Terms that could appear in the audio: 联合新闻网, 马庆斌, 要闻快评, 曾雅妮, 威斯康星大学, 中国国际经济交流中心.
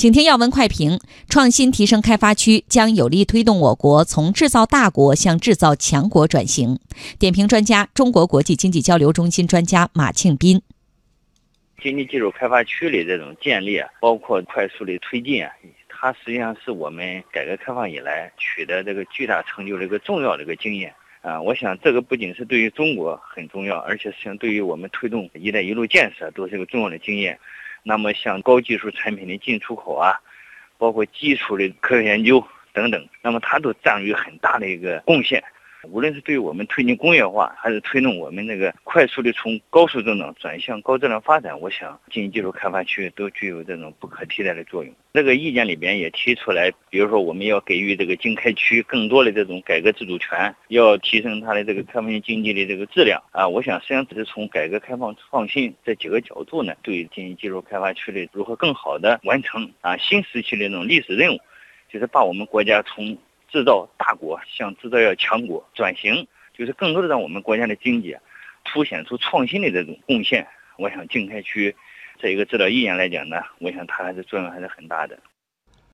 请听要闻快评：创新提升开发区，将有力推动我国从制造大国向制造强国转型。点评专家、中国国际经济交流中心专家马庆斌。经济技术开发区里这种建立，包括快速的推进，它实际上是我们改革开放以来取得这个巨大成就的一个重要的一个经验。我想这个不仅是对于中国很重要，而且是对于我们推动“一带一路”建设都是一个重要的经验。那么像高技术产品的进出口啊，包括基础的科学研究等等，那么它都占有很大的一个贡献。无论是对于我们推进工业化，还是推动我们那个快速的从高速增长转向高质量发展，我想经济技术开发区都具有这种不可替代的作用。这个意见里边也提出来，比如说我们要给予这个经开区更多的这种改革自主权，要提升它的这个开放性经济的这个质量啊。我想实际上只是从改革开放创新这几个角度呢，对经济技术开发区的如何更好的完成新时期的那种历史任务，就是把我们国家从制造大国向制造要强国转型，就是更多的让我们国家的经济凸显出创新的这种贡献。我想经开区这一个指导意见来讲呢，我想它还是作用还是很大的。